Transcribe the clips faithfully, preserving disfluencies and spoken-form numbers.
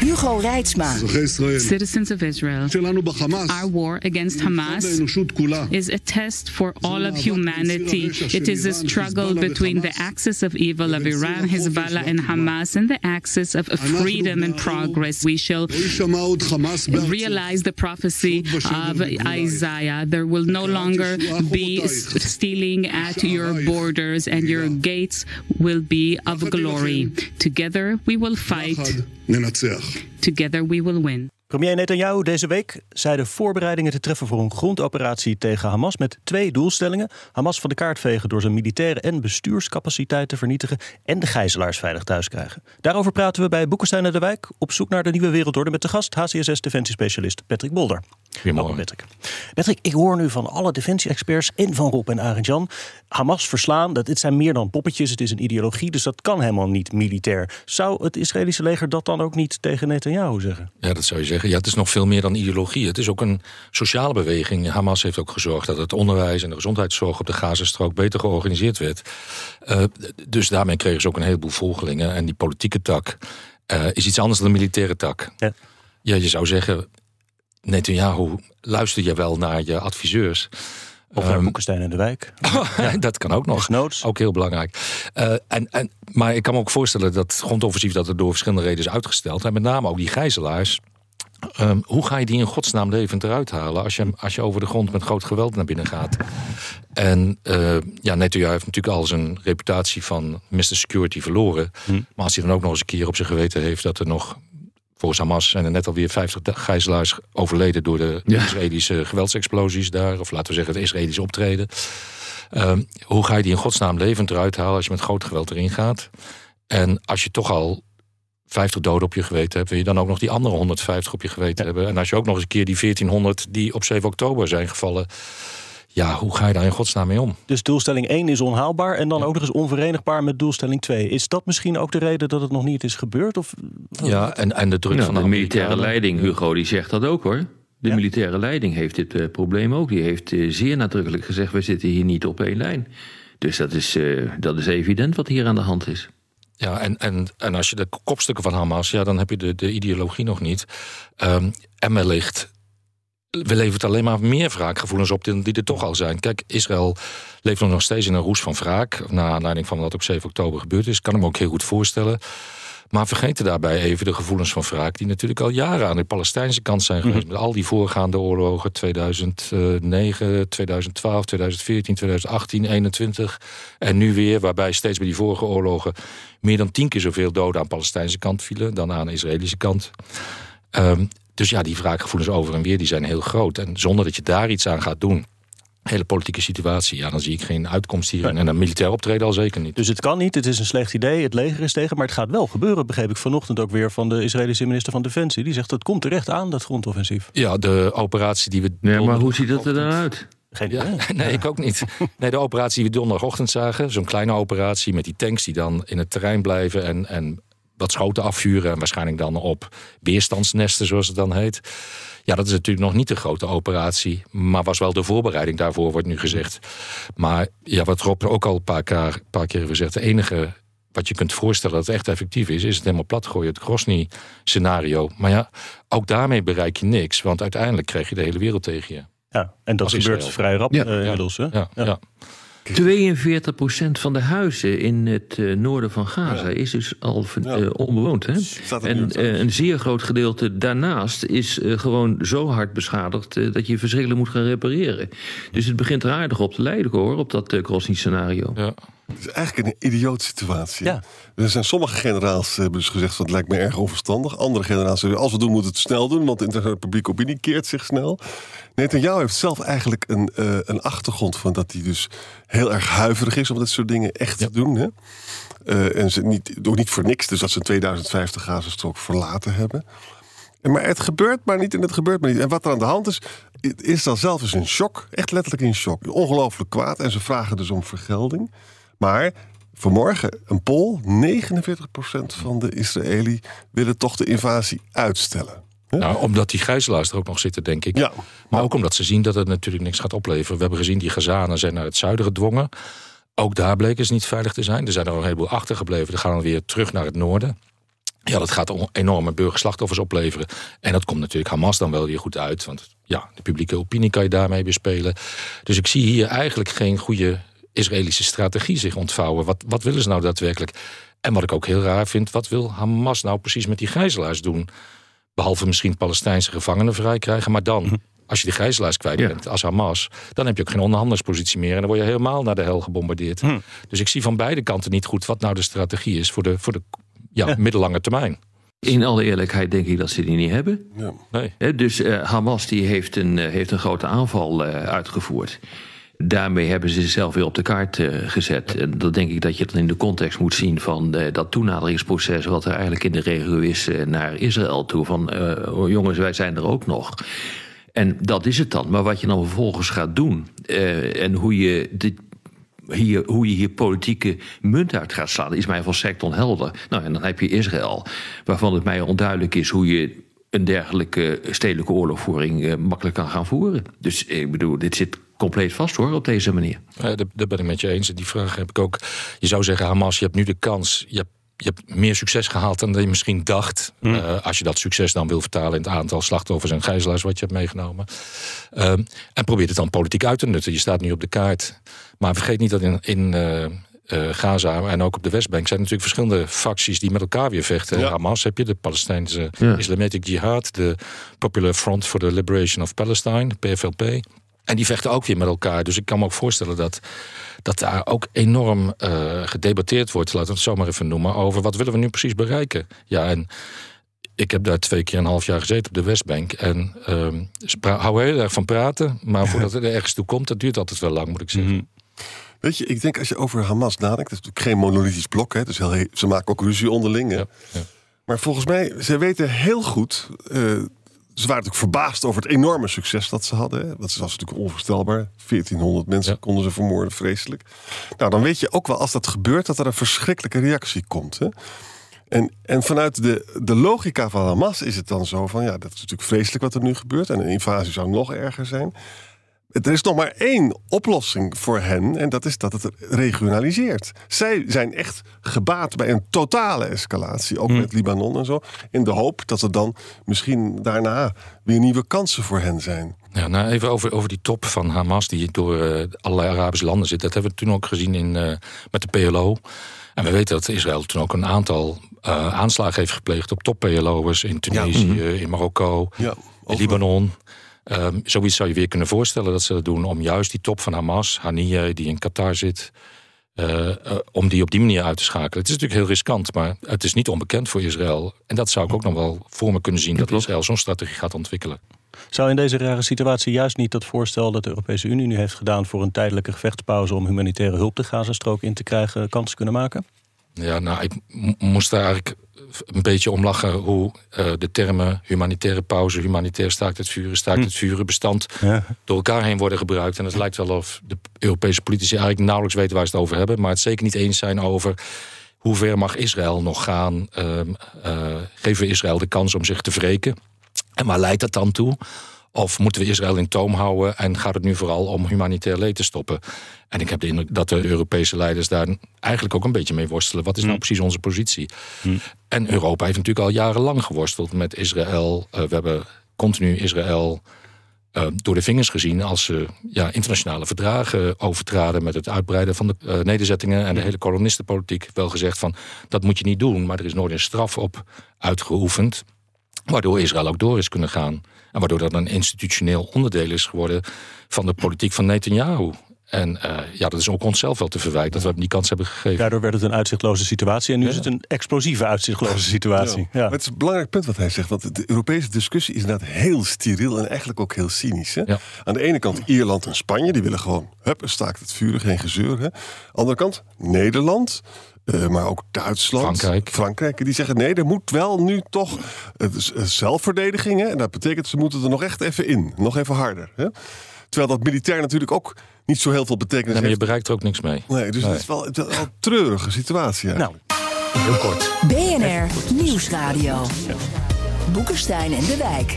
Hugo Reitsma. Citizens of Israel, our war against Hamas is a test for all of humanity. It is a struggle between the axis of evil of Iran, Hezbollah and Hamas and the axis of freedom and progress. We shall realize the prophecy of Isaiah. There will no longer be stealing at your borders and your gates will be of glory. Together we will fight. Together we will win. Premier Netanyahu deze week zei de voorbereidingen te treffen voor een grondoperatie tegen Hamas met twee doelstellingen. Hamas van de kaart vegen door zijn militaire en bestuurscapaciteit te vernietigen en de gijzelaars veilig thuis krijgen. Daarover praten we bij Boekestijn en de Wijk op zoek naar de nieuwe wereldorde met de gast H C S S defensiespecialist Patrick Bolder. Goedemorgen. Patrick. Patrick, ik hoor nu van alle defensie-experts en van Rob en Arjan Jan, Hamas verslaan, dat dit zijn meer dan poppetjes, het is een ideologie, dus dat kan helemaal niet militair. Zou het Israëlische leger dat dan ook niet tegen Netanyahu zeggen? Ja, dat zou je zeggen. Ja, het is nog veel meer dan ideologie. Het is ook een sociale beweging. Hamas heeft ook gezorgd dat het onderwijs en de gezondheidszorg op de Gazastrook beter georganiseerd werd. Uh, dus daarmee kregen ze ook een heleboel volgelingen. En die politieke tak uh, is iets anders dan de militaire tak. Ja, ja je zou zeggen... Netanyahu, luister je wel naar je adviseurs? Of naar um, Boekestijn en de Wijk? Ja, dat kan ook nog. Noods. Ook heel belangrijk. Uh, en, en, maar ik kan me ook voorstellen dat het grondoffensief... dat er door verschillende redenen is uitgesteld. En met name ook die gijzelaars. Um, hoe ga je die in godsnaam levend eruit halen... als je, als je over de grond met groot geweld naar binnen gaat? En uh, ja, Netanyahu heeft natuurlijk al zijn reputatie van mister Security verloren. Hm. Maar als hij dan ook nog eens een keer op zijn geweten heeft... dat er nog... Volgens Hamas zijn er net alweer vijftig gijzelaars overleden... door de ja. Israëlische geweldsexplosies daar. Of laten we zeggen het Israëlische optreden. Um, hoe ga je die in godsnaam levend eruit halen... als je met groot geweld erin gaat? En als je toch al vijftig doden op je geweten hebt... wil je dan ook nog die andere honderdvijftig op je geweten ja. hebben? En als je ook nog eens een keer die veertienhonderd... die op zeven oktober zijn gevallen... ja, hoe ga je daar in godsnaam mee om? Dus doelstelling één is onhaalbaar en dan ja. ook nog eens onverenigbaar met doelstelling twee. Is dat misschien ook de reden dat het nog niet is gebeurd? Of... Ja, en, en de druk nou, van de, de militaire de... leiding, Hugo, die zegt dat ook hoor. De ja. militaire leiding heeft dit uh, probleem ook. Die heeft uh, zeer nadrukkelijk gezegd, we zitten hier niet op één lijn. Dus dat is, uh, dat is evident wat hier aan de hand is. Ja, en, en, en als je de kopstukken van Hamas, ja, dan heb je de, de ideologie nog niet. Um, en wellicht... We leveren alleen maar meer wraakgevoelens op die er toch al zijn. Kijk, Israël leeft nog steeds in een roes van wraak... naar aanleiding van wat op zeven oktober gebeurd is. Kan hem ook heel goed voorstellen. Maar vergeten daarbij even de gevoelens van wraak... die natuurlijk al jaren aan de Palestijnse kant zijn geweest... Mm-hmm. met al die voorgaande oorlogen, tweeduizend negen, tweeduizend twaalf, tweeduizend veertien, tweeduizend achttien, eenentwintig... en nu weer, waarbij steeds bij die vorige oorlogen... meer dan tien keer zoveel doden aan de Palestijnse kant vielen... dan aan de Israëlische kant... Um, Dus ja, die wraakgevoelens over en weer die zijn heel groot. En zonder dat je daar iets aan gaat doen... hele politieke situatie, ja, dan zie ik geen uitkomst hier. En een militair optreden al zeker niet. Dus het kan niet, het is een slecht idee, het leger is tegen... maar het gaat wel gebeuren, begreep ik vanochtend ook weer... van de Israëlische minister van Defensie. Die zegt, dat komt terecht aan, dat grondoffensief. Ja, de operatie die we... Nee, maar hoe ziet dat er dan uit? Geen ja, nee, ik ook niet. Nee, de operatie die we donderdagochtend zagen... zo'n kleine operatie met die tanks die dan in het terrein blijven... en, en wat schoten afvuren en waarschijnlijk dan op weerstandsnesten, zoals het dan heet. Ja, dat is natuurlijk nog niet de grote operatie, maar was wel de voorbereiding daarvoor, wordt nu gezegd. Maar ja, wat Rob ook al een paar keer, paar keer gezegd, de enige wat je kunt voorstellen dat het echt effectief is, is het helemaal platgooien, het Grozny-scenario. Maar ja, ook daarmee bereik je niks, want uiteindelijk krijg je de hele wereld tegen je. Ja, en dat gebeurt Israël. Vrij rap ja, uh, inmiddels, ja, hè? Ja, ja. ja. tweeënveertig procent van de huizen in het uh, noorden van Gaza ja. is dus al ver, uh, onbewoond. Hè? En uh, een zeer groot gedeelte daarnaast is uh, gewoon zo hard beschadigd... Uh, dat je verschillen moet gaan repareren. Dus het begint er aardig op te lijden hoor, op dat uh, Grozny-scenario. Ja. Het is eigenlijk een idioot situatie. Ja. Er zijn sommige generaals hebben dus gezegd... dat lijkt me erg onverstandig. Andere generaals hebben als we doen, moeten we het snel doen... want de internationale publieke opinie keert zich snel. Netanyahu heeft zelf eigenlijk een, uh, een achtergrond... van dat hij dus heel erg huiverig is... om dat soort dingen echt ja. te doen. Hè? Uh, en ze niet, ook niet voor niks. Dus dat ze in tweeduizend vijftig Gazastrook verlaten hebben... Maar het gebeurt maar niet en het gebeurt maar niet. En wat er aan de hand is, Israël zelf is in shock. Echt letterlijk in shock. Ongelooflijk kwaad. En ze vragen dus om vergelding. Maar vanmorgen een poll. negenenveertig procent van de Israëli willen toch de invasie uitstellen. Nou, omdat die gijzelaars er ook nog zitten, denk ik. Ja, maar, maar ook omdat ze zien dat het natuurlijk niks gaat opleveren. We hebben gezien, die Gazanen zijn naar het zuiden gedwongen. Ook daar bleken ze niet veilig te zijn. Er zijn er een heleboel achtergebleven. Die gaan we weer terug naar het noorden. Ja, dat gaat enorme burgerslachtoffers opleveren. En dat komt natuurlijk Hamas dan wel weer goed uit. Want ja, de publieke opinie kan je daarmee bespelen. Dus ik zie hier eigenlijk geen goede Israëlische strategie zich ontvouwen. Wat, wat willen ze nou daadwerkelijk? En wat ik ook heel raar vind, wat wil Hamas nou precies met die gijzelaars doen? Behalve misschien Palestijnse gevangenen vrij krijgen, maar dan... Als je de gijzelaars kwijt bent, ja. als Hamas... dan heb je ook geen onderhandelingspositie meer... en dan word je helemaal naar de hel gebombardeerd. Hm. Dus ik zie van beide kanten niet goed... wat nou de strategie is voor de, voor de ja, ja. middellange termijn. In alle eerlijkheid denk ik dat ze die niet hebben. Ja. Nee. He, dus uh, Hamas die heeft, een, uh, heeft een grote aanval uh, uitgevoerd. Daarmee hebben ze zichzelf weer op de kaart uh, gezet. Ja. En dat denk ik dat je dan in de context moet zien... van uh, dat toenaderingsproces wat er eigenlijk in de regio is... Uh, naar Israël toe. Van uh, oh, jongens, wij zijn er ook nog... En dat is het dan. Maar wat je dan vervolgens gaat doen... Uh, en hoe je, dit, hier, hoe je hier politieke munt uit gaat slaan... is mij volstrekt onhelder. Nou, en dan heb je Israël, waarvan het mij onduidelijk is... hoe je een dergelijke stedelijke oorlogvoering uh, makkelijk kan gaan voeren. Dus ik bedoel, dit zit compleet vast hoor, op deze manier. Ja, daar ben ik met je eens. Die vraag heb ik ook. Je zou zeggen, Hamas, je hebt nu de kans... Je hebt Je hebt meer succes gehaald dan je misschien dacht. Mm. Uh, als je dat succes dan wil vertalen in het aantal slachtoffers en gijzelaars wat je hebt meegenomen. Uh, en probeer het dan politiek uit te nutten. Je staat nu op de kaart. Maar vergeet niet dat in, in uh, uh, Gaza en ook op de Westbank zijn natuurlijk verschillende facties die met elkaar weer vechten. Ja. Hamas heb je, de Palestijnse ja. Islamitic Jihad, de Popular Front for the Liberation of Palestine, P F L P. En die vechten ook weer met elkaar. Dus ik kan me ook voorstellen dat, dat daar ook enorm uh, gedebatteerd wordt. Laten we het zo maar even noemen. Over wat willen we nu precies bereiken. Ja, en ik heb daar twee keer een half jaar gezeten op de Westbank. En um, spra- hou heel erg van praten. Maar voordat het er ergens toe komt, dat duurt altijd wel lang, moet ik zeggen. Mm-hmm. Weet je, ik denk als je over Hamas nadenkt. Dat is natuurlijk geen monolithisch blok. Hè? Dus heel he- ze maken ook ruzie onderling. Ja, ja. Maar volgens mij, ze weten heel goed... Uh, Ze waren natuurlijk verbaasd over het enorme succes dat ze hadden. Dat was natuurlijk onvoorstelbaar. veertienhonderd mensen ja. konden ze vermoorden, vreselijk. Nou, dan weet je ook wel als dat gebeurt... dat er een verschrikkelijke reactie komt. Hè? En, en vanuit de, de logica van Hamas is het dan zo van... ja, dat is natuurlijk vreselijk wat er nu gebeurt... en een invasie zou nog erger zijn. Er is nog maar één oplossing voor hen... en dat is dat het regionaliseert. Zij zijn echt gebaat bij een totale escalatie... ook mm. met Libanon en zo... in de hoop dat er dan misschien daarna... weer nieuwe kansen voor hen zijn. Ja, nou even over, over die top van Hamas... die door uh, allerlei Arabische landen zit. Dat hebben we toen ook gezien in, uh, met de P L O... En we weten dat Israël toen ook een aantal uh, aanslagen heeft gepleegd... op top-P L O'ers in Tunesië, ja, mm-hmm. in Marokko, ja, in Libanon... Um, zoiets zou je weer kunnen voorstellen dat ze dat doen... om juist die top van Hamas, Haniyeh, die in Qatar zit... Uh, uh, om die op die manier uit te schakelen. Het is natuurlijk heel riskant, maar het is niet onbekend voor Israël. En dat zou ik ook nog wel voor me kunnen zien... dat Israël zo'n strategie gaat ontwikkelen. Zou in deze rare situatie juist niet dat voorstel... dat de Europese Unie nu heeft gedaan voor een tijdelijke gevechtspauze... om humanitaire hulp de Gazastrook in te krijgen... kans kunnen maken? Ja, nou, ik m- moest daar eigenlijk... een beetje om lachen hoe uh, de termen humanitaire pauze, humanitair staakt het vuren, staakt het vuren, bestand ja. door elkaar heen worden gebruikt. En het lijkt wel of de Europese politici eigenlijk nauwelijks weten waar ze het over hebben, maar het zeker niet eens zijn over hoe ver mag Israël nog gaan. Uh, uh, geven we Israël de kans om zich te wreken? En waar leidt dat dan toe? Of moeten we Israël in toom houden en gaat het nu vooral om humanitair leed te stoppen? En ik heb de indruk dat de Europese leiders daar eigenlijk ook een beetje mee worstelen. Wat is nou mm. precies onze positie? Mm. En Europa heeft natuurlijk al jarenlang geworsteld met Israël. Uh, we hebben continu Israël uh, door de vingers gezien... als ze ja, internationale verdragen overtraden... met het uitbreiden van de uh, nederzettingen en de hele kolonistenpolitiek. Wel gezegd van, dat moet je niet doen, maar er is nooit een straf op uitgeoefend... waardoor Israël ook door is kunnen gaan. En waardoor dat een institutioneel onderdeel is geworden... van de politiek van Netanyahu. En uh, ja, dat is ook onszelf wel te verwijten dat we hem die kans hebben gegeven. Daardoor werd het een uitzichtloze situatie. En nu ja. is het een explosieve uitzichtloze situatie. Ja. Ja. Maar het is een belangrijk punt wat hij zegt. Want de Europese discussie is inderdaad heel steriel en eigenlijk ook heel cynisch. Hè? Ja. Aan de ene kant Ierland en Spanje. Die willen gewoon, hup, staakt het vuren, geen gezeur. Hè? Aan de andere kant Nederland... Uh, maar ook Duitsland, Frankrijk. Frankrijk, die zeggen nee, er moet wel nu toch uh, zelfverdediging. Hè? En dat betekent ze moeten er nog echt even in, nog even harder. Hè? Terwijl dat militair natuurlijk ook niet zo heel veel betekenis nee, maar heeft. Je bereikt er ook niks mee. Nee, dus nee. Het is wel, het is wel een treurige situatie eigenlijk. Nou, heel kort. B N R Nieuwsradio. Ja. Boekestijn en de Wijk.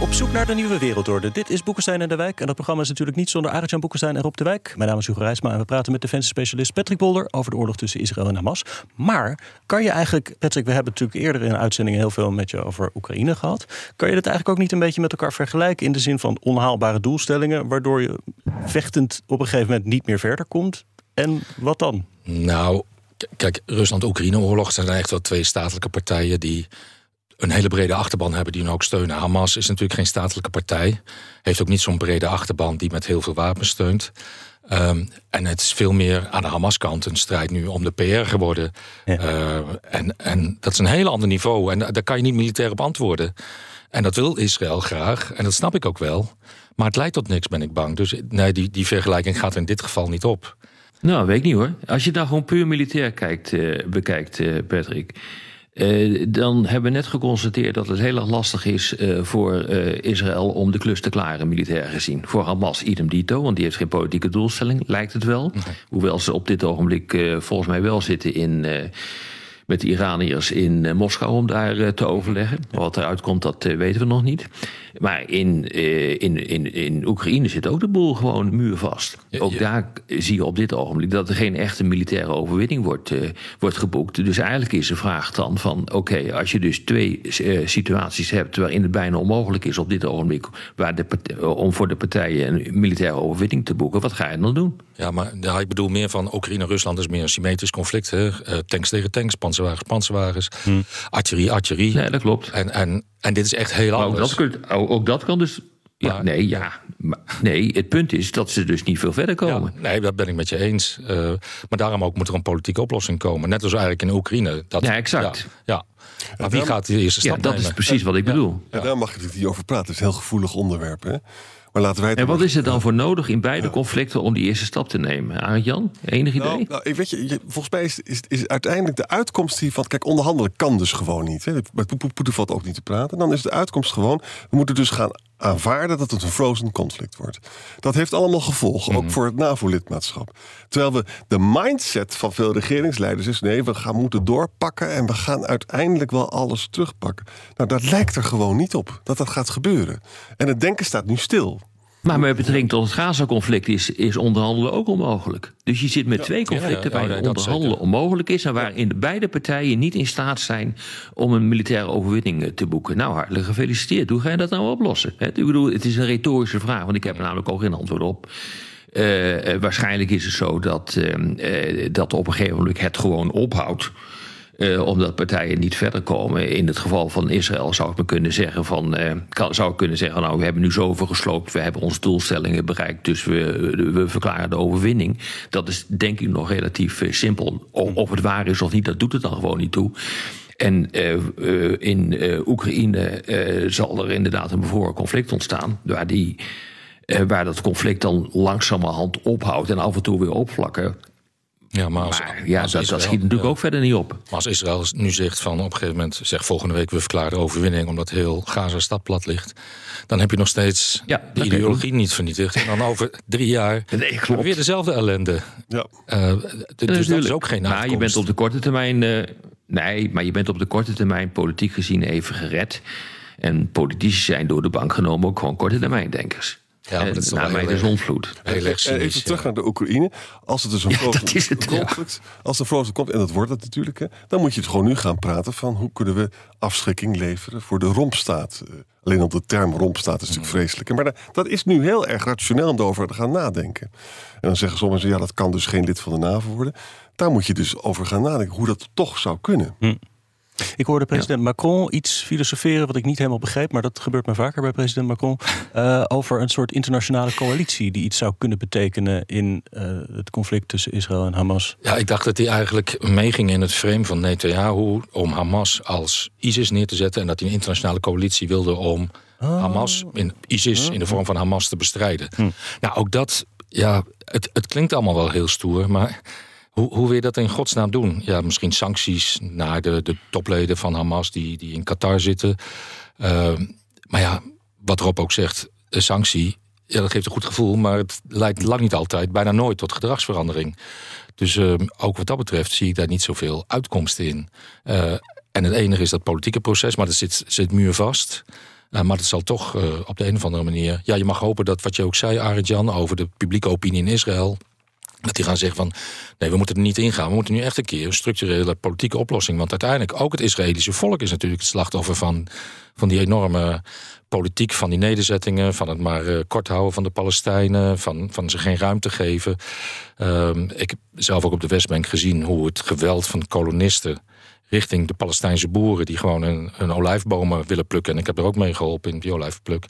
Op zoek naar de nieuwe wereldorde. Dit is Boekestijn en de Wijk. En dat programma is natuurlijk niet zonder Arjan Boekestijn en Rob de Wijk. Mijn naam is Hugo Reitsma en we praten met defensiespecialist Patrick Bolder over de oorlog tussen Israël en Hamas. Maar kan je eigenlijk, Patrick, we hebben natuurlijk eerder in uitzendingen heel veel met je over Oekraïne gehad. Kan je dat eigenlijk ook niet een beetje met elkaar vergelijken in de zin van onhaalbare doelstellingen, waardoor je vechtend op een gegeven moment niet meer verder komt? En wat dan? Nou, k- kijk, Rusland-Oekraïne-oorlog zijn echt wel twee statelijke partijen die een hele brede achterban hebben die hun ook steunen. Hamas is natuurlijk geen statelijke partij. Heeft ook niet zo'n brede achterban die met heel veel wapens steunt. Um, en het is veel meer aan de Hamas-kant een strijd nu om de P R geworden. Ja. Uh, en, en dat is een heel ander niveau. En daar kan je niet militair op antwoorden. En dat wil Israël graag. En dat snap ik ook wel. Maar het leidt tot niks, ben ik bang. Dus nee, die, die vergelijking gaat in dit geval niet op. Nou, weet ik niet hoor. Als je daar gewoon puur militair kijkt, uh, bekijkt, uh, Patrick... Uh, dan hebben we net geconstateerd dat het heel erg lastig is uh, voor uh, Israël om de klus te klaren, militair gezien. Voor Hamas idem dito, want die heeft geen politieke doelstelling, lijkt het wel. Okay. Hoewel ze op dit ogenblik uh, volgens mij wel zitten in, uh, met de Iraniërs in uh, Moskou om daar uh, te overleggen. Wat eruit komt, dat uh, weten we nog niet. Maar in, uh, in, in, in Oekraïne zit ook de boel gewoon muurvast. Ja, ook ja. daar zie je op dit ogenblik dat er geen echte militaire overwinning wordt, uh, wordt geboekt. Dus eigenlijk is de vraag dan van... oké, okay, als je dus twee uh, situaties hebt waarin het bijna onmogelijk is op dit ogenblik... Waar de partij, uh, om voor de partijen een militaire overwinning te boeken, wat ga je dan doen? Ja, maar ja, ik bedoel meer van Oekraïne en Rusland is meer een symmetrisch conflict. Hè? Uh, tanks tegen tanks, panzerwagens, panzerwagens, hmm. artillerie, artillerie. Nee, dat klopt. En, en, en dit is echt heel maar anders. Ook dat, ook dat kan dus... Ja, maar, nee, ja. Maar, nee, het punt is dat ze dus niet veel verder komen. Ja, nee, dat ben ik met je eens. Uh, maar daarom ook moet er een politieke oplossing komen. Net als eigenlijk in Oekraïne. Dat, ja, exact. Ja, ja. Maar en wie gaat de eerste stap ja, dat nemen? Is precies wat ik ja. bedoel. Ja. Ja, daar mag je natuurlijk niet over praten. Het is een heel gevoelig onderwerp, hè? Maar laten wij en wat maar... is er dan voor nodig in beide ja. conflicten om die eerste stap te nemen? Arjan, enig idee? Nou, nou, weet je, volgens mij is, is, is uiteindelijk de uitkomst hiervan... Kijk, onderhandelen kan dus gewoon niet. Hè. Met Poetin valt ook niet te praten. Dan is de uitkomst gewoon... We moeten dus gaan aanvaarden dat het een frozen conflict wordt. Dat heeft allemaal gevolgen, mm-hmm. ook voor het NAVO-lidmaatschap. Terwijl we de mindset van veel regeringsleiders is... nee, we gaan moeten doorpakken en we gaan uiteindelijk wel alles terugpakken. Nou, dat lijkt er gewoon niet op, dat dat gaat gebeuren. En het denken staat nu stil. Maar met betrekking tot het Gaza-conflict is, is onderhandelen ook onmogelijk. Dus je zit met ja, twee conflicten ja, ja, ja, waarin onderhandelen onmogelijk is... en waarin de beide partijen niet in staat zijn om een militaire overwinning te boeken. Nou, hartelijk gefeliciteerd. Hoe ga je dat nou oplossen? Ik bedoel, het is een retorische vraag, want ik heb er namelijk ook geen antwoord op. Uh, waarschijnlijk is het zo dat, uh, uh, dat op een gegeven moment het gewoon ophoudt. Uh, omdat partijen niet verder komen. In het geval van Israël zou ik me kunnen zeggen van uh, kan, zou ik kunnen zeggen, nou, we hebben nu zoveel gesloopt, we hebben onze doelstellingen bereikt, dus we, we verklaren de overwinning. Dat is denk ik nog relatief uh, simpel. Of, of het waar is of niet, dat doet het dan gewoon niet toe. En uh, uh, in uh, Oekraïne uh, zal er inderdaad een bevroren conflict ontstaan, waar die, uh, waar dat conflict dan langzamerhand ophoudt en af en toe weer opvlakken. Ja, maar, als, maar ja, als dat, Israël, dat schiet natuurlijk uh, ook verder niet op. Maar als Israël nu zegt van op een gegeven moment... zegt volgende week we verklaren overwinning... omdat heel Gaza-stad plat ligt... dan heb je nog steeds ja, de ideologie niet vernietigd. En dan over drie jaar nee, we weer dezelfde ellende. Ja. Uh, d- ja, dus dat is ook geen uitkomst. Maar je bent op de korte termijn... Uh, nee, maar je bent op de korte termijn politiek gezien even gered. En politici zijn door de bank genomen ook gewoon korte termijndenkers. Ja, maar dat is naar mij de zonvloed. Even terug naar de Oekraïne. Als het dus een frozen conflict, als er frozen komt, en dat wordt het natuurlijk, hè, dan moet je het gewoon nu gaan praten van hoe kunnen we afschrikking leveren voor de rompstaat. Alleen al de term rompstaat is natuurlijk vreselijk. Maar dat is nu heel erg rationeel om erover te gaan nadenken. En dan zeggen sommigen, ja, dat kan dus geen lid van de NAVO worden. Daar moet je dus over gaan nadenken hoe dat toch zou kunnen. Hm. Ik hoorde president ja. Macron iets filosoferen wat ik niet helemaal begreep, maar dat gebeurt maar vaker bij president Macron, uh, over een soort internationale coalitie die iets zou kunnen betekenen in uh, het conflict tussen Israël en Hamas. Ja, ik dacht dat hij eigenlijk meeging in het frame van Netanyahu om Hamas als ISIS neer te zetten en dat hij een internationale coalitie wilde om oh. Hamas, in ISIS oh. in de vorm van Hamas te bestrijden. Hm. Nou, ook dat, ja, het, het klinkt allemaal wel heel stoer, maar Hoe, hoe wil je dat in godsnaam doen? Ja, misschien sancties naar de, de topleden van Hamas die, die in Qatar zitten. Uh, maar ja, wat Rob ook zegt, een sanctie, ja, dat geeft een goed gevoel, maar het leidt lang niet altijd, bijna nooit, tot gedragsverandering. Dus uh, ook wat dat betreft zie ik daar niet zoveel uitkomsten in. Uh, en het enige is dat politieke proces, maar dat zit, zit muurvast. Uh, maar het zal toch uh, op de een of andere manier... Ja, je mag hopen dat wat je ook zei, Arjan, over de publieke opinie in Israël, dat die gaan zeggen van, nee, we moeten er niet ingaan. We moeten nu echt een keer een structurele politieke oplossing. Want uiteindelijk, ook het Israëlische volk is natuurlijk het slachtoffer van, van die enorme politiek, van die nederzettingen, van het maar uh, kort houden van de Palestijnen, van, van ze geen ruimte geven. Um, ik heb zelf ook op de Westbank gezien hoe het geweld van kolonisten richting de Palestijnse boeren, die gewoon hun, hun olijfbomen willen plukken. En ik heb er ook mee geholpen in die olijfpluk.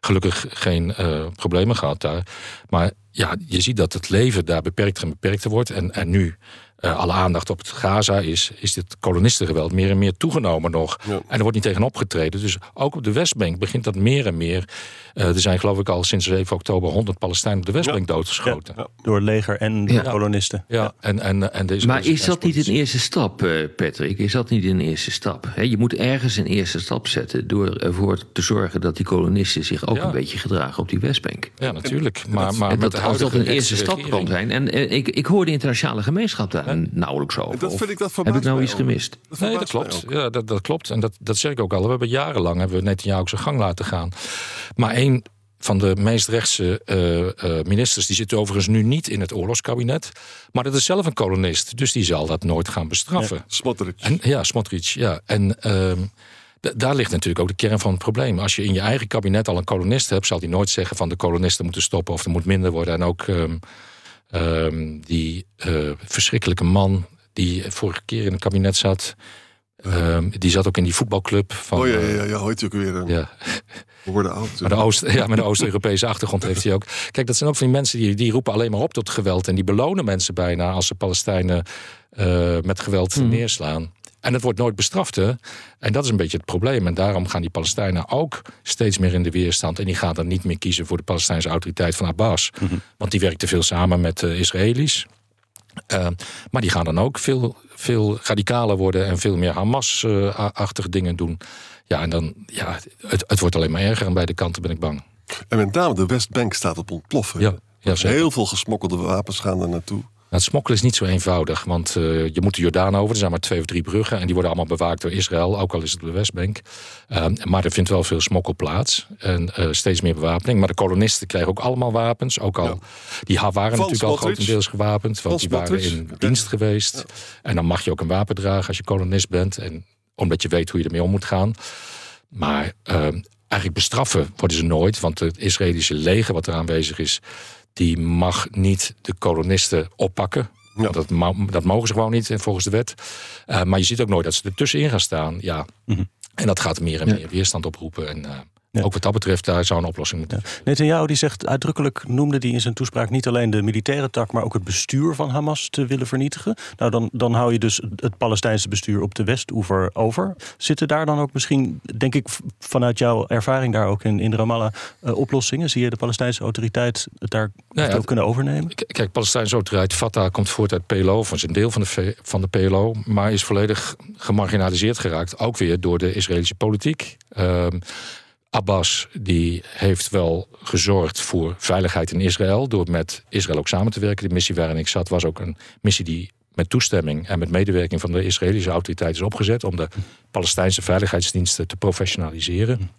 Gelukkig geen uh, problemen gehad daar. Maar ja, je ziet dat het leven daar beperkter en beperkter wordt. En, en nu uh, alle aandacht op het Gaza is, is dit kolonistengeweld meer en meer toegenomen nog. Ja. En er wordt niet tegen opgetreden. Dus ook op de Westbank begint dat meer en meer. Uh, er zijn geloof ik al sinds zeven oktober honderd Palestijnen op de Westbank ja. doodgeschoten. Ja. Ja. Door leger en ja. kolonisten. Ja. Ja. En, en, en deze maar is dat niet een eerste stap, Patrick? Is dat niet een eerste stap? He, je moet ergens een eerste stap zetten door ervoor te zorgen dat die kolonisten zich ook ja. een beetje gedragen op die Westbank. Ja, natuurlijk. En, maar, maar en dat, als dat een eerste stap kan zijn. En eh, ik, ik hoor de internationale gemeenschap daar ja. nauwelijks over. Dat vind ik, dat heb ik nou iets gemist? Dat nee, dat klopt. Ja, dat, dat klopt. En dat, dat zeg ik ook al. We hebben jarenlang hebben we Netanyahu ook zijn gang laten gaan. Maar een van de meest rechtse uh, uh, ministers, die zit overigens nu niet in het oorlogskabinet, maar dat is zelf een kolonist. Dus die zal dat nooit gaan bestraffen. Ja, Smotrich. En, ja, Smotrich. Ja. En Uh, daar ligt natuurlijk ook de kern van het probleem. Als je in je eigen kabinet al een kolonist hebt, zal die nooit zeggen van de kolonisten moeten stoppen of er moet minder worden. En ook um, um, die uh, verschrikkelijke man die vorige keer in het kabinet zat, um, die zat ook in die voetbalclub van, oh ja, ja, ja, ja, hoort je ook weer. Um, ja. We worden oud. Maar de Oost, ja, met de Oost-Europese achtergrond heeft hij ook. Kijk, dat zijn ook van die mensen die, die roepen alleen maar op tot geweld en die belonen mensen bijna als ze Palestijnen uh, met geweld hmm. neerslaan. En dat wordt nooit bestraft, hè? En dat is een beetje het probleem. En daarom gaan die Palestijnen ook steeds meer in de weerstand. En die gaan dan niet meer kiezen voor de Palestijnse autoriteit van Abbas. Mm-hmm. Want die werkt te veel samen met de Israëli's. Uh, maar die gaan dan ook veel, veel radicaler worden en veel meer Hamas-achtige dingen doen. Ja, en dan, ja, het, het wordt alleen maar erger. En bij de kanten ben ik bang. En met name de Westbank staat op ontploffen. Ja, ja, zeker. Heel veel gesmokkelde wapens gaan er naartoe. Nou, het smokkelen is niet zo eenvoudig, want uh, je moet de Jordaan over. Er zijn maar twee of drie bruggen en die worden allemaal bewaakt door Israël, ook al is het op de Westbank. Uh, maar er vindt wel veel smokkel plaats en uh, steeds meer bewapening. Maar de kolonisten krijgen ook allemaal wapens. Ook al, ja. Die waren Van natuurlijk Smotrich. al grotendeels gewapend, want Van die waren in dienst geweest. Ja. En dan mag je ook een wapen dragen als je kolonist bent, en omdat je weet hoe je ermee om moet gaan. Maar uh, eigenlijk bestraffen worden ze nooit, want het Israëlische leger wat er aanwezig is, die mag niet de kolonisten oppakken. Ja. Dat, dat mogen ze gewoon niet volgens de wet. Uh, maar je ziet ook nooit dat ze ertussenin gaan staan. Ja. Mm-hmm. En dat gaat meer en meer ja. weerstand oproepen. En uh, ja. ook wat dat betreft, daar zou een oplossing moeten zijn. Ja. Netanyahu die zegt uitdrukkelijk, noemde die in zijn toespraak niet alleen de militaire tak, maar ook het bestuur van Hamas te willen vernietigen. Nou, dan, dan hou je dus het Palestijnse bestuur op de Westoever over. Zitten daar dan ook misschien, denk ik vanuit jouw ervaring daar ook in, in Ramallah, uh, oplossingen? Zie je de Palestijnse autoriteit het daar nou ja, ook kunnen overnemen? K- kijk, de Palestijnse autoriteit, Fatah, komt voort uit P L O, van zijn deel van de, v- van de P L O, maar is volledig gemarginaliseerd geraakt, ook weer door de Israëlische politiek. Uh, Abbas die heeft wel gezorgd voor veiligheid in Israël door met Israël ook samen te werken. De missie waarin ik zat was ook een missie die met toestemming en met medewerking van de Israëlische autoriteit is opgezet om de Palestijnse veiligheidsdiensten te professionaliseren.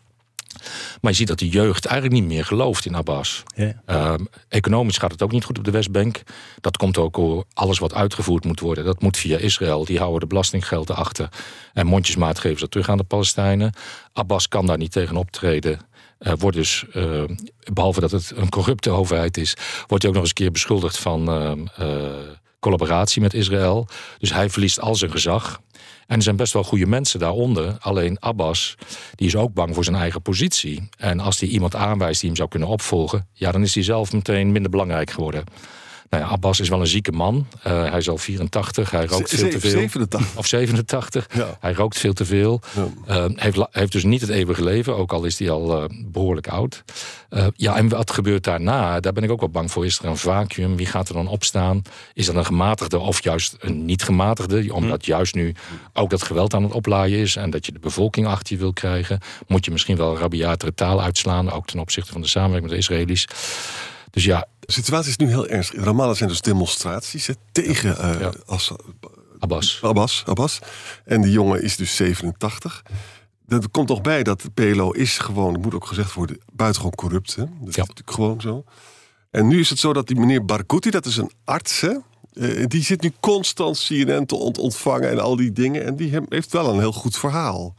Maar je ziet dat de jeugd eigenlijk niet meer gelooft in Abbas. Ja. Uh, economisch gaat het ook niet goed op de Westbank. Dat komt ook door alles wat uitgevoerd moet worden. Dat moet via Israël. Die houden de belastinggelden achter. En mondjesmaat geven ze terug aan de Palestijnen. Abbas kan daar niet tegen optreden. Uh, wordt dus, uh, behalve dat het een corrupte overheid is, wordt hij ook nog eens een keer beschuldigd van Uh, uh, collaboratie met Israël. Dus hij verliest al zijn gezag. En er zijn best wel goede mensen daaronder. Alleen Abbas, die is ook bang voor zijn eigen positie. En als hij iemand aanwijst die hem zou kunnen opvolgen, ja, dan is hij zelf meteen minder belangrijk geworden. Nou ja, Abbas is wel een zieke man. Uh, hij is al vierentachtig, hij rookt veel te veel. zevenentachtig. Of zevenentachtig. Ja. Hij rookt veel te veel. Ja. Uh, heeft, heeft dus niet het eeuwige leven, ook al is hij al uh, behoorlijk oud. Uh, ja, en wat gebeurt daarna? Daar ben ik ook wel bang voor. Is er een vacuüm? Wie gaat er dan opstaan? Is dat een gematigde of juist een niet-gematigde? Omdat hm. juist nu ook dat geweld aan het oplaaien is en dat je de bevolking achter je wil krijgen, moet je misschien wel rabiatere taal uitslaan, ook ten opzichte van de samenwerking met de Israëli's. Dus ja, de situatie is nu heel ernstig. In Ramallah zijn dus demonstraties hè, tegen ja, ja. Uh, als, Abbas. Abbas, Abbas. En die jongen is dus zevenentachtig. Dat komt toch bij dat de P L O is gewoon, dat moet ook gezegd worden, buitengewoon corrupt. Hè? Dat ja. is natuurlijk gewoon zo. En nu is het zo dat die meneer Barghouti, dat is een arts, hè? Uh, die zit nu constant C N N te ont- ontvangen en al die dingen. En die hem, heeft wel een heel goed verhaal.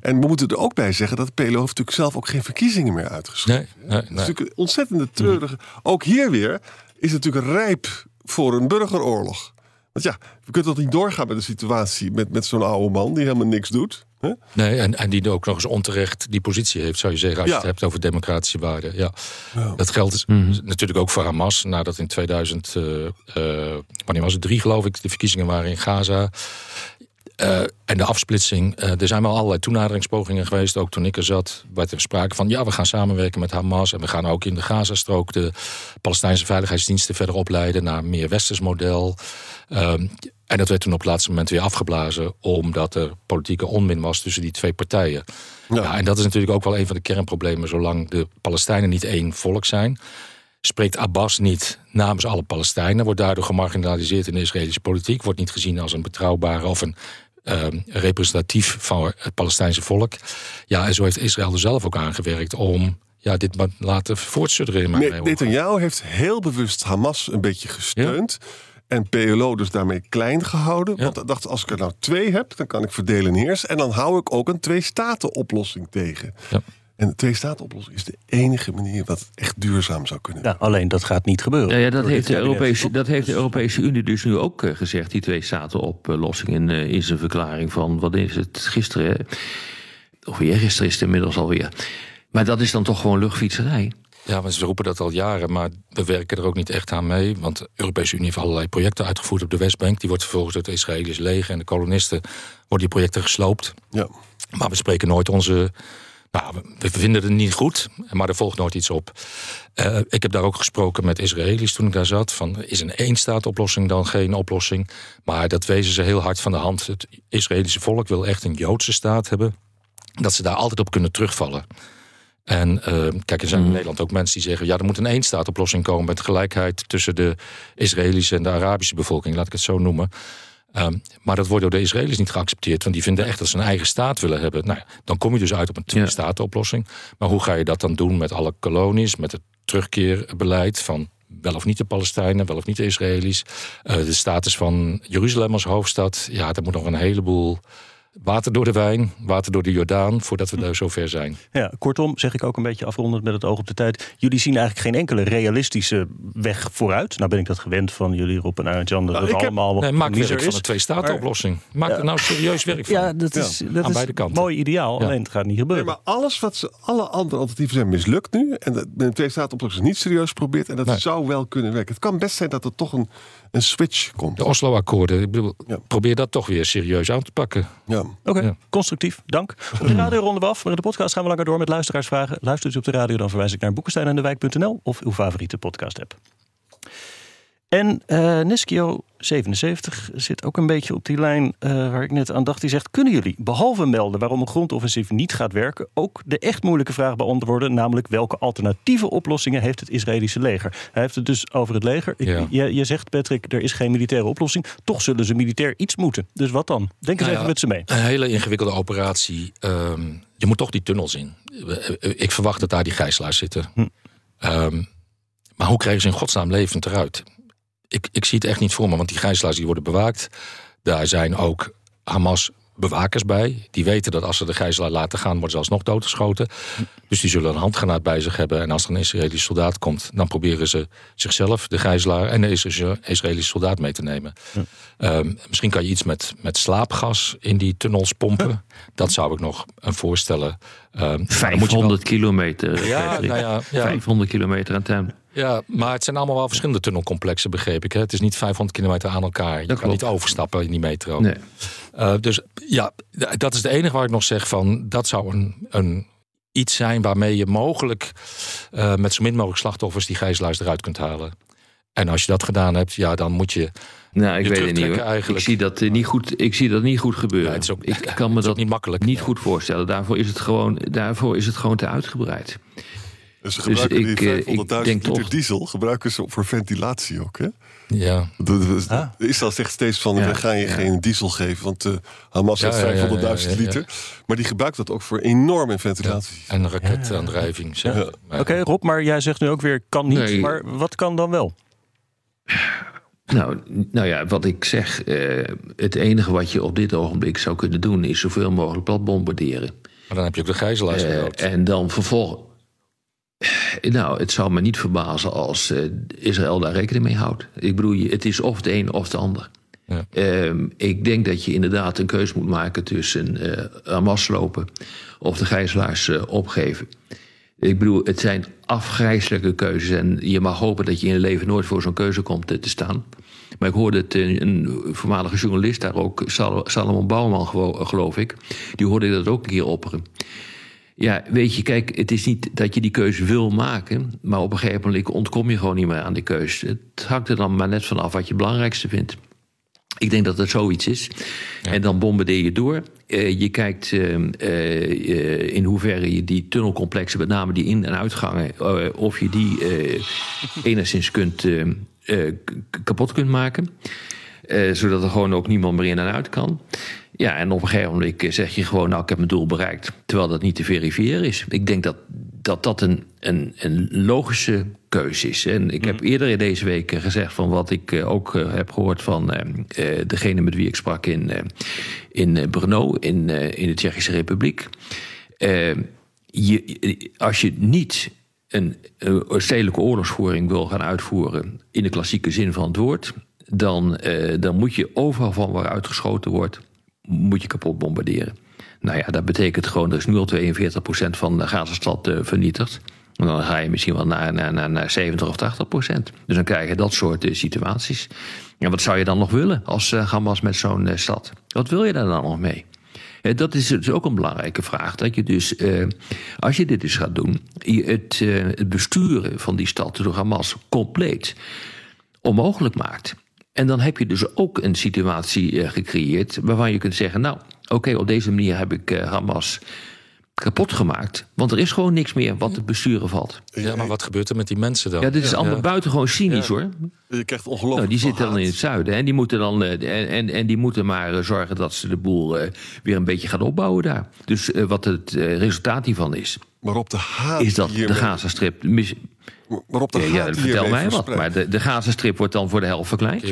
En we moeten er ook bij zeggen dat de P L O heeft natuurlijk zelf ook geen verkiezingen meer uitgeschreven. Nee, nee, nee. Het is natuurlijk een ontzettende treurige. Ook hier weer is het natuurlijk rijp voor een burgeroorlog. Want ja, we kunnen toch niet doorgaan met de situatie met, met zo'n oude man die helemaal niks doet. Hè? Nee, en, en die ook nog eens onterecht die positie heeft, zou je zeggen, als ja. je het hebt over democratische waarden. Ja. Ja. Dat geldt is, mm-hmm. natuurlijk ook voor Hamas, nadat in tweeduizend, uh, uh, wanneer was het, drie geloof ik, de verkiezingen waren in Gaza. Uh, en de afsplitsing. Uh, er zijn wel allerlei toenaderingspogingen geweest. Ook toen ik er zat, werd er sprake van, ja, we gaan samenwerken met Hamas. En we gaan ook in de Gazastrook de Palestijnse veiligheidsdiensten verder opleiden naar een meer westers model. Um, en dat werd toen op het laatste moment weer afgeblazen, omdat er politieke onmin was tussen die twee partijen. Ja. Ja, en dat is natuurlijk ook wel een van de kernproblemen. Zolang de Palestijnen niet één volk zijn, spreekt Abbas niet namens alle Palestijnen, wordt daardoor gemarginaliseerd in de Israëlische politiek, wordt niet gezien als een betrouwbare of een Uh, representatief van het Palestijnse volk. Ja, en zo heeft Israël er zelf ook aangewerkt om ja, dit maar laten voortsudderen. Nee, Netanyahu heeft heel bewust Hamas een beetje gesteund. Ja. En P L O dus daarmee klein gehouden. Ja. Want hij dacht, als ik er nou twee heb, dan kan ik verdelen en heersen. En dan hou ik ook een twee-staten-oplossing tegen. Ja. En de twee-staten-oplossing is de enige manier wat echt duurzaam zou kunnen worden. Ja, alleen dat gaat niet gebeuren. Ja, ja, dat, heeft de Europese, dat heeft de Europese Unie dus nu ook uh, gezegd, die twee-staten-oplossing in, uh, in zijn verklaring van, wat is het, gisteren, hè? Of weer gisteren is het inmiddels alweer. Maar dat is dan toch gewoon luchtfietserij. Ja, want ze roepen dat al jaren, maar we werken er ook niet echt aan mee. Want de Europese Unie heeft allerlei projecten uitgevoerd op de Westbank. Die wordt vervolgens door het Israëlisch leger en de kolonisten worden die projecten gesloopt. Ja. Maar we spreken nooit onze... Nou, we vinden het niet goed, maar er volgt nooit iets op. Uh, ik heb daar ook gesproken met Israëli's toen ik daar zat. Van, is een één-staat-oplossing dan geen oplossing? Maar dat wezen ze heel hard van de hand. Het Israëlische volk wil echt een Joodse staat hebben. Dat ze daar altijd op kunnen terugvallen. En uh, kijk, er zijn in Nederland ook mensen die zeggen, ja, er moet een één-staat-oplossing komen met gelijkheid tussen de Israëlische en de Arabische bevolking. Laat ik het zo noemen. Um, maar dat wordt door de Israëli's niet geaccepteerd. Want die vinden echt dat ze een eigen staat willen hebben. Nou, dan kom je dus uit op een twee-staten-oplossing. Maar hoe ga je dat dan doen met alle kolonies? Met het terugkeerbeleid van wel of niet de Palestijnen, wel of niet de Israëli's. Uh, de status van Jeruzalem als hoofdstad. Ja, daar moet nog een heleboel water door de wijn, water door de Jordaan, voordat we daar zover zijn. Ja, kortom, zeg ik ook een beetje afrondend met het oog op de tijd, jullie zien eigenlijk geen enkele realistische weg vooruit. Nou ben ik dat gewend van jullie, Rob en Arjan, dat nou, het allemaal... Heb... Nee, maak werk er van de twee-staten-oplossing. Maak ja. er nou serieus werk van. Ja, dat is, ja. Dat aan is beide kanten. Mooi ideaal, alleen ja. het gaat niet gebeuren. Nee, maar alles wat ze, alle andere alternatieven zijn mislukt nu, en de twee-staten-oplossing is niet serieus geprobeerd, en dat nee. zou wel kunnen werken. Het kan best zijn dat er toch een, een switch komt. De Oslo-akkoorden, ik bedoel, ja. probeer dat toch weer serieus aan te pakken. Ja. Oké, okay, ja. constructief, dank. Op de radio ronden we af, maar in de podcast gaan we langer door met luisteraarsvragen. Luistert u op de radio, dan verwijs ik naar Boekestijn en de Wijk punt n l of uw favoriete podcast-app. En uh, Neskio zevenenzeventig zit ook een beetje op die lijn uh, waar ik net aan dacht. Die zegt, kunnen jullie, behalve melden waarom een grondoffensief niet gaat werken, ook de echt moeilijke vraag beantwoorden, namelijk welke alternatieve oplossingen heeft het Israëlische leger? Hij heeft het dus over het leger. Ik, ja. je, je zegt, Patrick, er is geen militaire oplossing. Toch zullen ze militair iets moeten. Dus wat dan? Denk eens nou even ja, met ze mee. Een hele ingewikkelde operatie. Um, je moet toch die tunnels in. Ik verwacht dat daar die gijzelaars zitten. Hm. Um, maar hoe krijgen ze in godsnaam levend eruit? Ik, ik zie het echt niet voor me, want die gijzelaars die worden bewaakt. Daar zijn ook Hamas bewakers bij. Die weten dat als ze de gijzelaar laten gaan, worden ze alsnog doodgeschoten. Dus die zullen een handgranaat bij zich hebben. En als er een Israëlische soldaat komt, dan proberen ze zichzelf, de gijzelaar en de Israëlische soldaat mee te nemen. Ja. Um, misschien kan je iets met, met slaapgas in die tunnels pompen. Ja. Dat zou ik nog een voorstellen. Um, vijfhonderd kilometer. Ja, nou ja, ja. vijfhonderd kilometer aan tempo. Ja, maar het zijn allemaal wel verschillende tunnelcomplexen, begreep ik. Hè? Het is niet vijfhonderd kilometer aan elkaar. Je dat kan klopt. niet overstappen in die metro. Nee. Uh, dus ja, d- dat is het enige waar ik nog zeg van... dat zou een, een iets zijn waarmee je mogelijk... Uh, met zo min mogelijk slachtoffers die gijzelaars eruit kunt halen. En als je dat gedaan hebt, ja, dan moet je... Nou, ik weet het niet hoor. Eigenlijk. Ik zie dat uh, niet goed, ik zie dat niet goed gebeuren. Ja, het is ook, ik kan me dat niet, makkelijk, niet ja. goed voorstellen. Daarvoor is het gewoon, daarvoor is het gewoon te uitgebreid. En ze gebruiken dus ik, die vijfhonderdduizend liter toch. diesel gebruiken ze voor ventilatie ook, hè? Ja. Ah. Israël zegt steeds van, ja, we gaan je ja. geen diesel geven... want uh, Hamas ja, heeft vijfhonderdduizend ja, ja, ja, ja. liter. Maar die gebruikt dat ook voor enorme ventilatie. Ja. En raketaandrijving. Ja. Ja. Oké, okay, Rob, maar jij zegt nu ook weer, kan niet. Nee. Maar wat kan dan wel? Nou, nou ja, wat ik zeg... Uh, het enige wat je op dit ogenblik zou kunnen doen... is zoveel mogelijk wat bombarderen. Maar dan heb je ook de gijzelaars uh, gehoord. En dan vervolgens... Nou, het zou me niet verbazen als uh, Israël daar rekening mee houdt. Ik bedoel, het is of de een of de ander. Ja. Um, ik denk dat je inderdaad een keuze moet maken tussen uh, Hamas lopen of de gijzelaars uh, opgeven. Ik bedoel, het zijn afgrijselijke keuzes. En je mag hopen dat je in je leven nooit voor zo'n keuze komt uh, te staan. Maar ik hoorde het, uh, een voormalige journalist daar ook, Sal- Salomon Bouwman, geloof ik. Die hoorde dat ook een keer opperen. Ja, weet je, kijk, het is niet dat je die keuze wil maken... maar op een gegeven moment ontkom je gewoon niet meer aan die keuze. Het hangt er dan maar net vanaf wat je het belangrijkste vindt. Ik denk dat dat zoiets is. Ja. En dan bombardeer je door. Uh, je kijkt uh, uh, in hoeverre je die tunnelcomplexen... met name die in- en uitgangen, uh, of je die uh, enigszins kunt, uh, uh, kapot kunt maken... Uh, zodat er gewoon ook niemand meer in en uit kan. Ja, en op een gegeven moment zeg je gewoon... nou, ik heb mijn doel bereikt, terwijl dat niet te verifiëren is. Ik denk dat dat, dat een, een, een logische keuze is. En ik heb eerder in deze week gezegd... van wat ik ook heb gehoord van uh, degene met wie ik sprak... in, uh, in Brno, in, uh, in de Tsjechische Republiek. Uh, je, als je niet een, een stedelijke oorlogsvoering wil gaan uitvoeren... in de klassieke zin van het woord... Dan, uh, dan moet je overal van waaruit geschoten wordt... moet je kapot bombarderen. Nou ja, dat betekent gewoon... er is nu al tweeënveertig procent van de Gazastad uh, vernietigd. En dan ga je misschien wel naar, naar, naar, naar zeventig of tachtig procent. Dus dan krijg je dat soort uh, situaties. En wat zou je dan nog willen als uh, Hamas met zo'n uh, stad? Wat wil je daar dan nog mee? Uh, dat is dus ook een belangrijke vraag. Dat je dus, uh, als je dit dus gaat doen... Het, uh, het besturen van die stad door Hamas compleet onmogelijk maakt... En dan heb je dus ook een situatie uh, gecreëerd... waarvan je kunt zeggen, nou, oké, okay, op deze manier heb ik uh, Hamas kapot gemaakt. Want er is gewoon niks meer wat te besturen valt. Ja, maar wat gebeurt er met die mensen dan? Ja, dit is ja, allemaal ja. buitengewoon cynisch, ja. hoor. Je krijgt ongelooflijk nou, die zitten dan in het zuiden en die moeten, dan, uh, en, en, en die moeten maar uh, zorgen... dat ze de boel uh, weer een beetje gaan opbouwen daar. Dus uh, wat het uh, resultaat hiervan is... Maar op de haat is dat hiermee... de Gazastrip... Mis... Maar op de ja, ja, vertel mij wat. Maar de, de Gazastrip wordt dan voor de helft verkleind.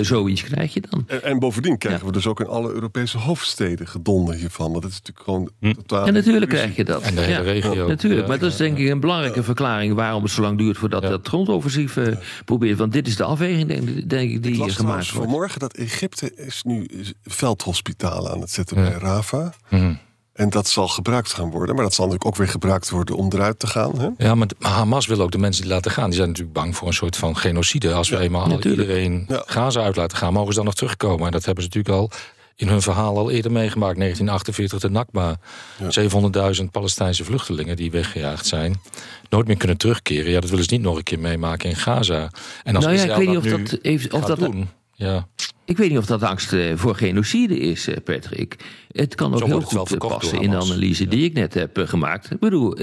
Zoiets krijg je dan. En, en bovendien krijgen ja. we dus ook in alle Europese hoofdsteden gedonder hiervan. Want dat is natuurlijk gewoon hm. totaal. En natuurlijk cruzie. krijg je dat. En de hele ja, regio. Natuurlijk. Ja, maar dat is denk ik een belangrijke ja. verklaring waarom het zo lang duurt voordat ja. dat grondoffensief uh, ja. probeert. Want dit is de afweging, denk, denk ik, die ik hier gemaakt wordt. Vanmorgen dat Egypte is nu veldhospitalen aan het zetten ja. bij Rafa. Mm-hmm. En dat zal gebruikt gaan worden. Maar dat zal natuurlijk ook weer gebruikt worden om eruit te gaan. Hè? Ja, maar Hamas wil ook de mensen die laten gaan. Die zijn natuurlijk bang voor een soort van genocide. Als we ja, eenmaal natuurlijk. iedereen ja. Gaza uit laten gaan, mogen ze dan nog terugkomen. En dat hebben ze natuurlijk al in hun verhaal al eerder meegemaakt. negentien achtenveertig, de Nakba. Ja. zevenhonderdduizend Palestijnse vluchtelingen die weggejaagd zijn. Nooit meer kunnen terugkeren. Ja, dat willen ze niet nog een keer meemaken in Gaza. En als nou ja, Israël ik weet niet dat of dat heeft, of dat doen... Ja. Ik weet niet of dat angst voor genocide is, Patrick. Het kan ook heel goed passen in de analyse die ik net heb gemaakt. Ik bedoel,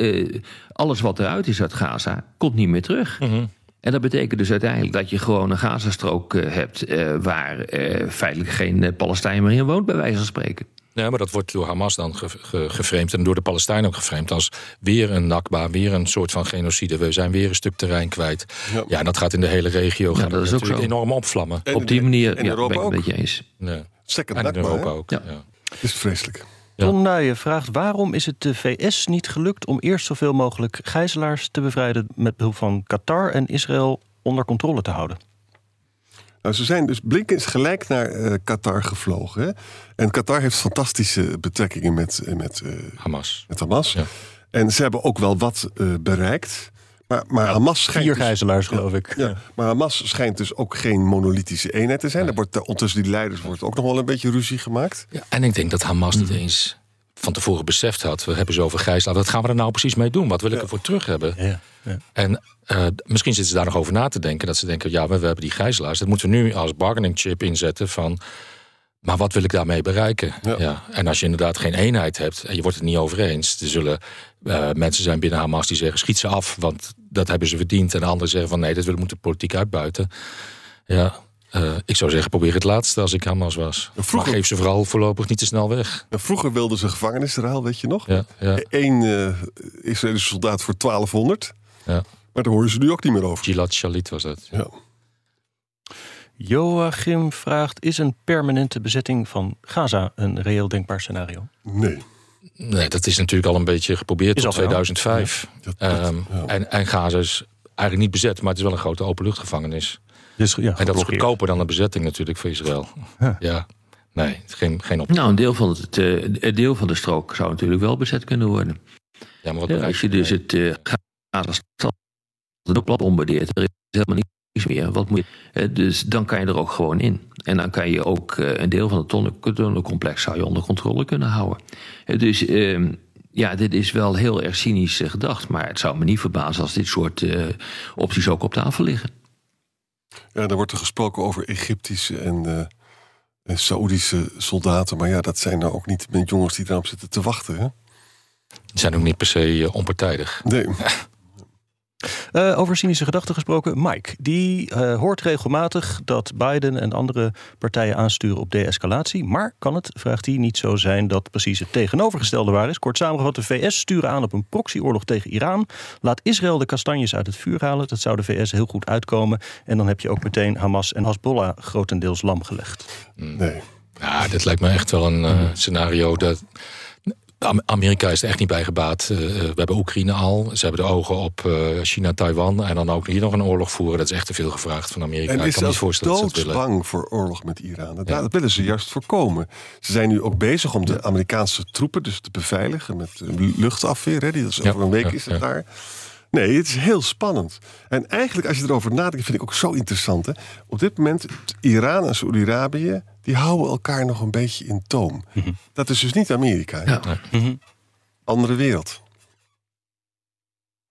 alles wat eruit is uit Gaza komt niet meer terug. Mm-hmm. En dat betekent dus uiteindelijk dat je gewoon een Gazastrook hebt... waar feitelijk geen Palestijn meer in woont, bij wijze van spreken. Ja, maar dat wordt door Hamas dan ge- ge- geframed en door de Palestijnen ook geframed als weer een Nakba, weer een soort van genocide. We zijn weer een stuk terrein kwijt. Ja, ja en dat gaat in de hele regio ja, gaan dat is ook zo. enorm opvlammen. En, op die manier en ja, ben ik het met je eens. Ja. Second en Nakba, Europa ook, ja. Ja. is vreselijk. Ja. Tom Nijen vraagt, waarom is het de V S niet gelukt om eerst zoveel mogelijk gijzelaars te bevrijden met behulp van Qatar en Israël onder controle te houden? Nou, ze zijn dus blinkens gelijk naar uh, Qatar gevlogen. Hè? En Qatar heeft fantastische betrekkingen met, met, uh, Hamas. met Hamas. Ja. En ze hebben ook wel wat uh, bereikt. Maar, maar ja, Hamas schijnt vier gijzelaars, dus, geloof ja, ik. Ja, ja. Maar Hamas schijnt dus ook geen monolithische eenheid te zijn. Ja. Daar wordt, ondertussen die leiders wordt ook nog wel een beetje ruzie gemaakt. Ja, en ik denk dat Hamas niet eens van tevoren beseft had... we hebben zoveel gijzelaars, wat gaan we er nou precies mee doen? Wat wil ik ja. ervoor terug hebben? Ja, ja. En uh, misschien zitten ze daar nog over na te denken... dat ze denken, ja, we, we hebben die gijzelaars... dat moeten we nu als bargaining chip inzetten van... maar wat wil ik daarmee bereiken? Ja. Ja. En als je inderdaad geen eenheid hebt... en je wordt het niet over eens... er zullen uh, mensen zijn binnen Hamas die zeggen... schiet ze af, want dat hebben ze verdiend... en de anderen zeggen van nee, dat moeten we politiek uitbuiten. Ja... Uh, ik zou zeggen, probeer het laatste als ik Hamas was. Vroeger, maar geef ze vooral voorlopig niet te snel weg. Nou, vroeger wilden ze gevangenisruil, weet je nog? Ja, ja. Eén uh, Israëlische soldaat voor twaalfhonderd. Ja. Maar daar horen ze nu ook niet meer over. Gilad Shalit was dat. Ja. Ja. Joachim vraagt, is een permanente bezetting van Gaza een reëel denkbaar scenario? Nee. Nee, dat is natuurlijk al een beetje geprobeerd is tot tweeduizend vijf. Ja. Dat, dat, um, ja. en, en Gaza is eigenlijk niet bezet, maar het is wel een grote openluchtgevangenis. Dus, ja, en dat is goedkoper dan een bezetting natuurlijk voor Israël. Ja, ja. Nee, geen, geen optie. Nou, een deel van, het, het deel van de strook zou natuurlijk wel bezet kunnen worden. Ja, maar wat ja, als je dus mee? het uh, Gazastrook plat bombardeert, er is helemaal niets meer. Wat moet je, dus dan kan je er ook gewoon in. En dan kan je ook uh, een deel van het tonnelencomplex zou je onder controle kunnen houden. Dus uh, ja, dit is wel heel erg cynisch uh, gedacht. Maar het zou me niet verbazen als dit soort uh, opties ook op tafel liggen. Ja, daar wordt er gesproken over Egyptische en, uh, en Saoedische soldaten. Maar ja, dat zijn nou ook niet met jongens die daarop zitten te wachten. Hè? Die zijn ook niet per se uh, onpartijdig. Nee. uh, over cynische gedachten gesproken, Mike. Die uh, hoort regelmatig dat Biden en andere partijen aansturen op de-escalatie. Maar kan het, vraagt hij, niet zo zijn dat precies het tegenovergestelde waar is? Kort samengevat, de V S sturen aan op een proxyoorlog tegen Iran. Laat Israël de kastanjes uit het vuur halen. Dat zou de V S heel goed uitkomen. En dan heb je ook meteen Hamas en Hezbollah grotendeels lam gelegd. Nee. Ja, dit lijkt me echt wel een uh, scenario dat... Amerika is er echt niet bij gebaat. Uh, we hebben Oekraïne al. Ze hebben de ogen op uh, China, Taiwan. En dan ook hier nog een oorlog voeren. Dat is echt te veel gevraagd van Amerika. En ik kan me niet voorstellen dat ze dat willen. En is doodsbang voor oorlog met Iran. Dat, ja. dat willen ze juist voorkomen. Ze zijn nu ook bezig om de Amerikaanse troepen dus te beveiligen. Met luchtafweer. Hè, die, dat is over ja, een week ja, is het ja. daar. Nee, het is heel spannend. En eigenlijk als je erover nadenkt vind ik ook zo interessant. Hè? Op dit moment Iran en Saoedi-Arabië... die houden elkaar nog een beetje in toom. Mm-hmm. Dat is dus niet Amerika. Ja. Ja. Mm-hmm. Andere wereld.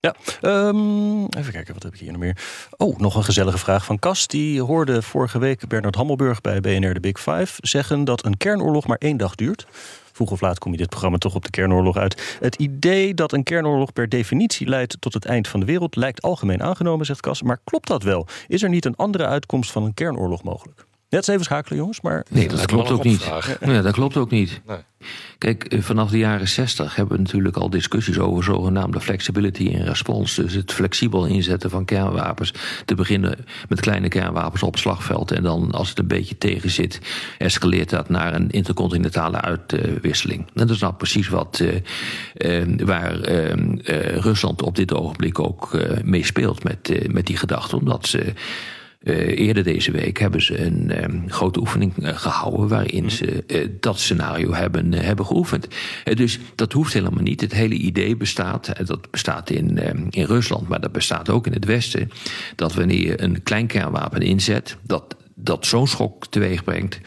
Ja, um, even kijken, wat heb ik hier nog meer? Oh, nog een gezellige vraag van Kas. Die hoorde vorige week Bernard Hammelburg bij B N R de Big Five... zeggen dat een kernoorlog maar één dag duurt. Vroeg of laat kom je dit programma toch op de kernoorlog uit. Het idee dat een kernoorlog per definitie leidt tot het eind van de wereld... lijkt algemeen aangenomen, zegt Kas. Maar klopt dat wel? Is er niet een andere uitkomst van een kernoorlog mogelijk? Net even schakelen, jongens, maar... Nee, dat klopt ook niet. Ja, dat klopt ook niet. Nee. Kijk, vanaf de jaren zestig hebben we natuurlijk al discussies... over zogenaamde flexibility in response. Dus het flexibel inzetten van kernwapens. Te beginnen met kleine kernwapens op slagveld. En dan, als het een beetje tegen zit... escaleert dat naar een intercontinentale uitwisseling. En dat is nou precies wat uh, uh, waar uh, uh, Rusland op dit ogenblik ook uh, mee speelt... met, uh, met die gedachte, omdat ze... Uh, eerder deze week hebben ze een um, grote oefening uh, gehouden... waarin ze uh, dat scenario hebben, uh, hebben geoefend. Uh, dus dat hoeft helemaal niet. Het hele idee bestaat, uh, dat bestaat in, um, in Rusland... maar dat bestaat ook in het Westen... dat wanneer je een klein kernwapen inzet... dat, dat zo'n schok teweeg brengt...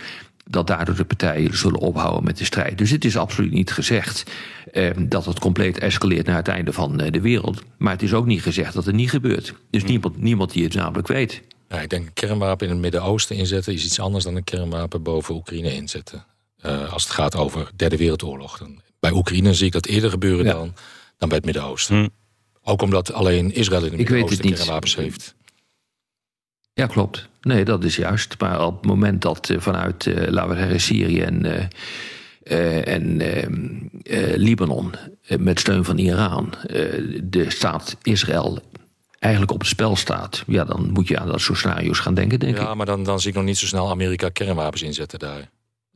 dat daardoor de partijen zullen ophouden met de strijd. Dus het is absoluut niet gezegd eh, dat het compleet escaleert... naar het einde van eh, de wereld. Maar het is ook niet gezegd dat het niet gebeurt. Dus mm. niemand, niemand die het namelijk weet. Ja, ik denk een kernwapen in het Midden-Oosten inzetten... is iets anders dan een kernwapen boven Oekraïne inzetten. Uh, als het gaat over Derde Wereldoorlog. Dan, bij Oekraïne zie ik dat eerder gebeuren ja. dan, dan bij het Midden-Oosten. Mm. Ook omdat alleen Israël in het Midden-Oosten kernwapens heeft. Ja, klopt. Nee, dat is juist. Maar op het moment dat uh, vanuit, uh, laten we zeggen, Syrië en, uh, uh, en uh, uh, Libanon... Uh, met steun van Iran, uh, de staat Israël... eigenlijk op het spel staat, ja, dan moet je aan dat soort scenario's gaan denken, denk ja, ik. Ja, maar dan, dan zie ik nog niet zo snel Amerika kernwapens inzetten daar.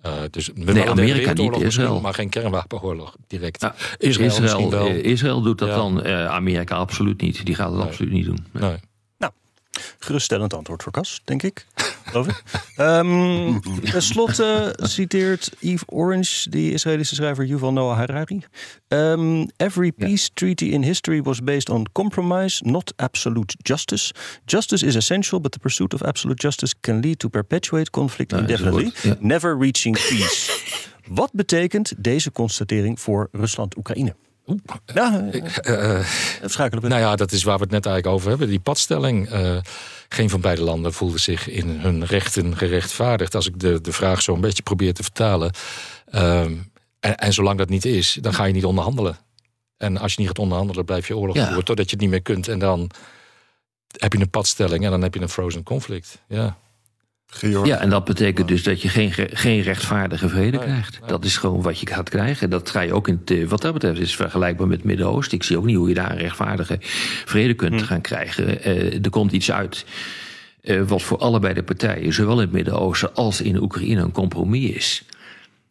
Uh, dus we nee, Amerika niet, Israël. Maar geen kernwapenoorlog direct. Ja, Israël, Israël, wel. Israël doet dat ja. dan, uh, Amerika absoluut niet. Die gaat het nee. absoluut niet doen. Nee. Nee. Nou, geruststellend antwoord voor Cas, denk ik. Over. Um, ten slotte citeert Eve Orange, die Israëlische schrijver Yuval Noah Harari. Um, Every peace treaty in history was based on compromise, not absolute justice. Justice is essential, but the pursuit of absolute justice can lead to perpetuate conflict nou, indefinitely, ja. never reaching peace. Wat betekent deze constatering voor Rusland-Oekraïne? Ja, uh, schakelen we. Nou ja, dat is waar we het net eigenlijk over hebben. Die padstelling. Uh, geen van beide landen voelde zich in hun rechten gerechtvaardigd. Als ik de, de vraag zo een beetje probeer te vertalen. Uh, en, en zolang dat niet is, dan ga je niet onderhandelen. En als je niet gaat onderhandelen, blijf je oorlog voeren. Ja. Totdat je het niet meer kunt. En dan heb je een padstelling en dan heb je een frozen conflict. Ja. Georg. Ja, en dat betekent dus dat je geen, geen rechtvaardige vrede nee, krijgt. Nee. Dat is gewoon wat je gaat krijgen. Dat ga je ook in het, wat dat betreft is vergelijkbaar met het Midden-Oosten. Ik zie ook niet hoe je daar een rechtvaardige vrede kunt hm. gaan krijgen. Uh, er komt iets uit uh, wat voor allebei de partijen, zowel in het Midden-Oosten als in Oekraïne, een compromis is.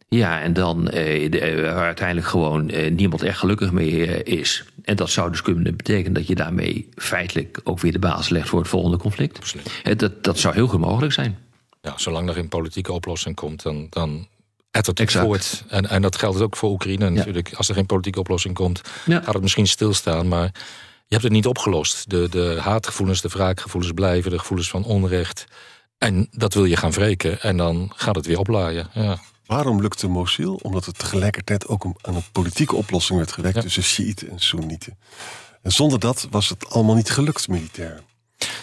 Ja, en dan uh, de, uh, waar uiteindelijk gewoon uh, niemand echt gelukkig mee uh, is. En dat zou dus kunnen betekenen dat je daarmee feitelijk ook weer de basis legt voor het volgende conflict. Uh, dat, dat zou heel goed mogelijk zijn. Ja, zolang er een politieke oplossing komt, dan, dan ettert het exact. voort. En, en dat geldt ook voor Oekraïne ja. natuurlijk. Als er geen politieke oplossing komt, ja. gaat het misschien stilstaan. Maar je hebt het niet opgelost. De, de haatgevoelens, de wraakgevoelens blijven, de gevoelens van onrecht. En dat wil je gaan wreken. En dan gaat het weer oplaaien. Ja. Waarom lukte Mosul? Omdat het tegelijkertijd ook aan een politieke oplossing werd gewerkt ja. tussen Sjiïten en Soenieten. En zonder dat was het allemaal niet gelukt militair.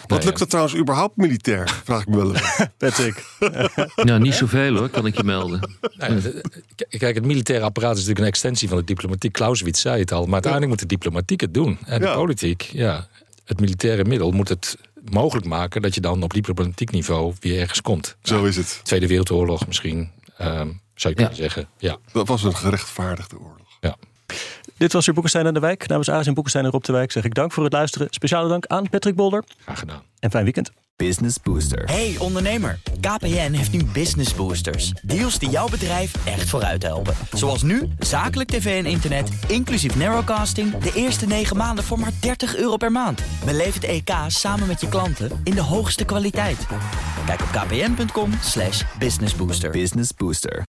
Wat lukt het trouwens überhaupt militair? Vraag ik me wel even. Patrick. Nou, niet zoveel hoor, kan ik je melden. Nee, kijk, het militaire apparaat is natuurlijk een extensie van de diplomatiek. Clausewitz zei het al, maar uiteindelijk moet de diplomatiek het doen. En de ja. politiek, ja. Het militaire middel moet het mogelijk maken dat je dan op diplomatiek niveau weer ergens komt. Zo nou, is het. Tweede Wereldoorlog misschien, um, zou je ja. kunnen zeggen. Ja. Dat was een gerechtvaardigde oorlog. Ja. Dit was weer Boekestijn en de Wijk. Namens Arjan Boekestijn en Rob de Wijk zeg ik dank voor het luisteren. Speciale dank aan Patrick Bolder. Graag gedaan. En fijn weekend. Business Booster. Hey ondernemer, K P N heeft nu Business Boosters. Deals die jouw bedrijf echt vooruit helpen. Zoals nu, zakelijk tv en internet, inclusief narrowcasting, de eerste negen maanden voor maar dertig euro per maand. Beleef het E K samen met je klanten in de hoogste kwaliteit. Kijk op k p n punt com slash business booster. Business Booster.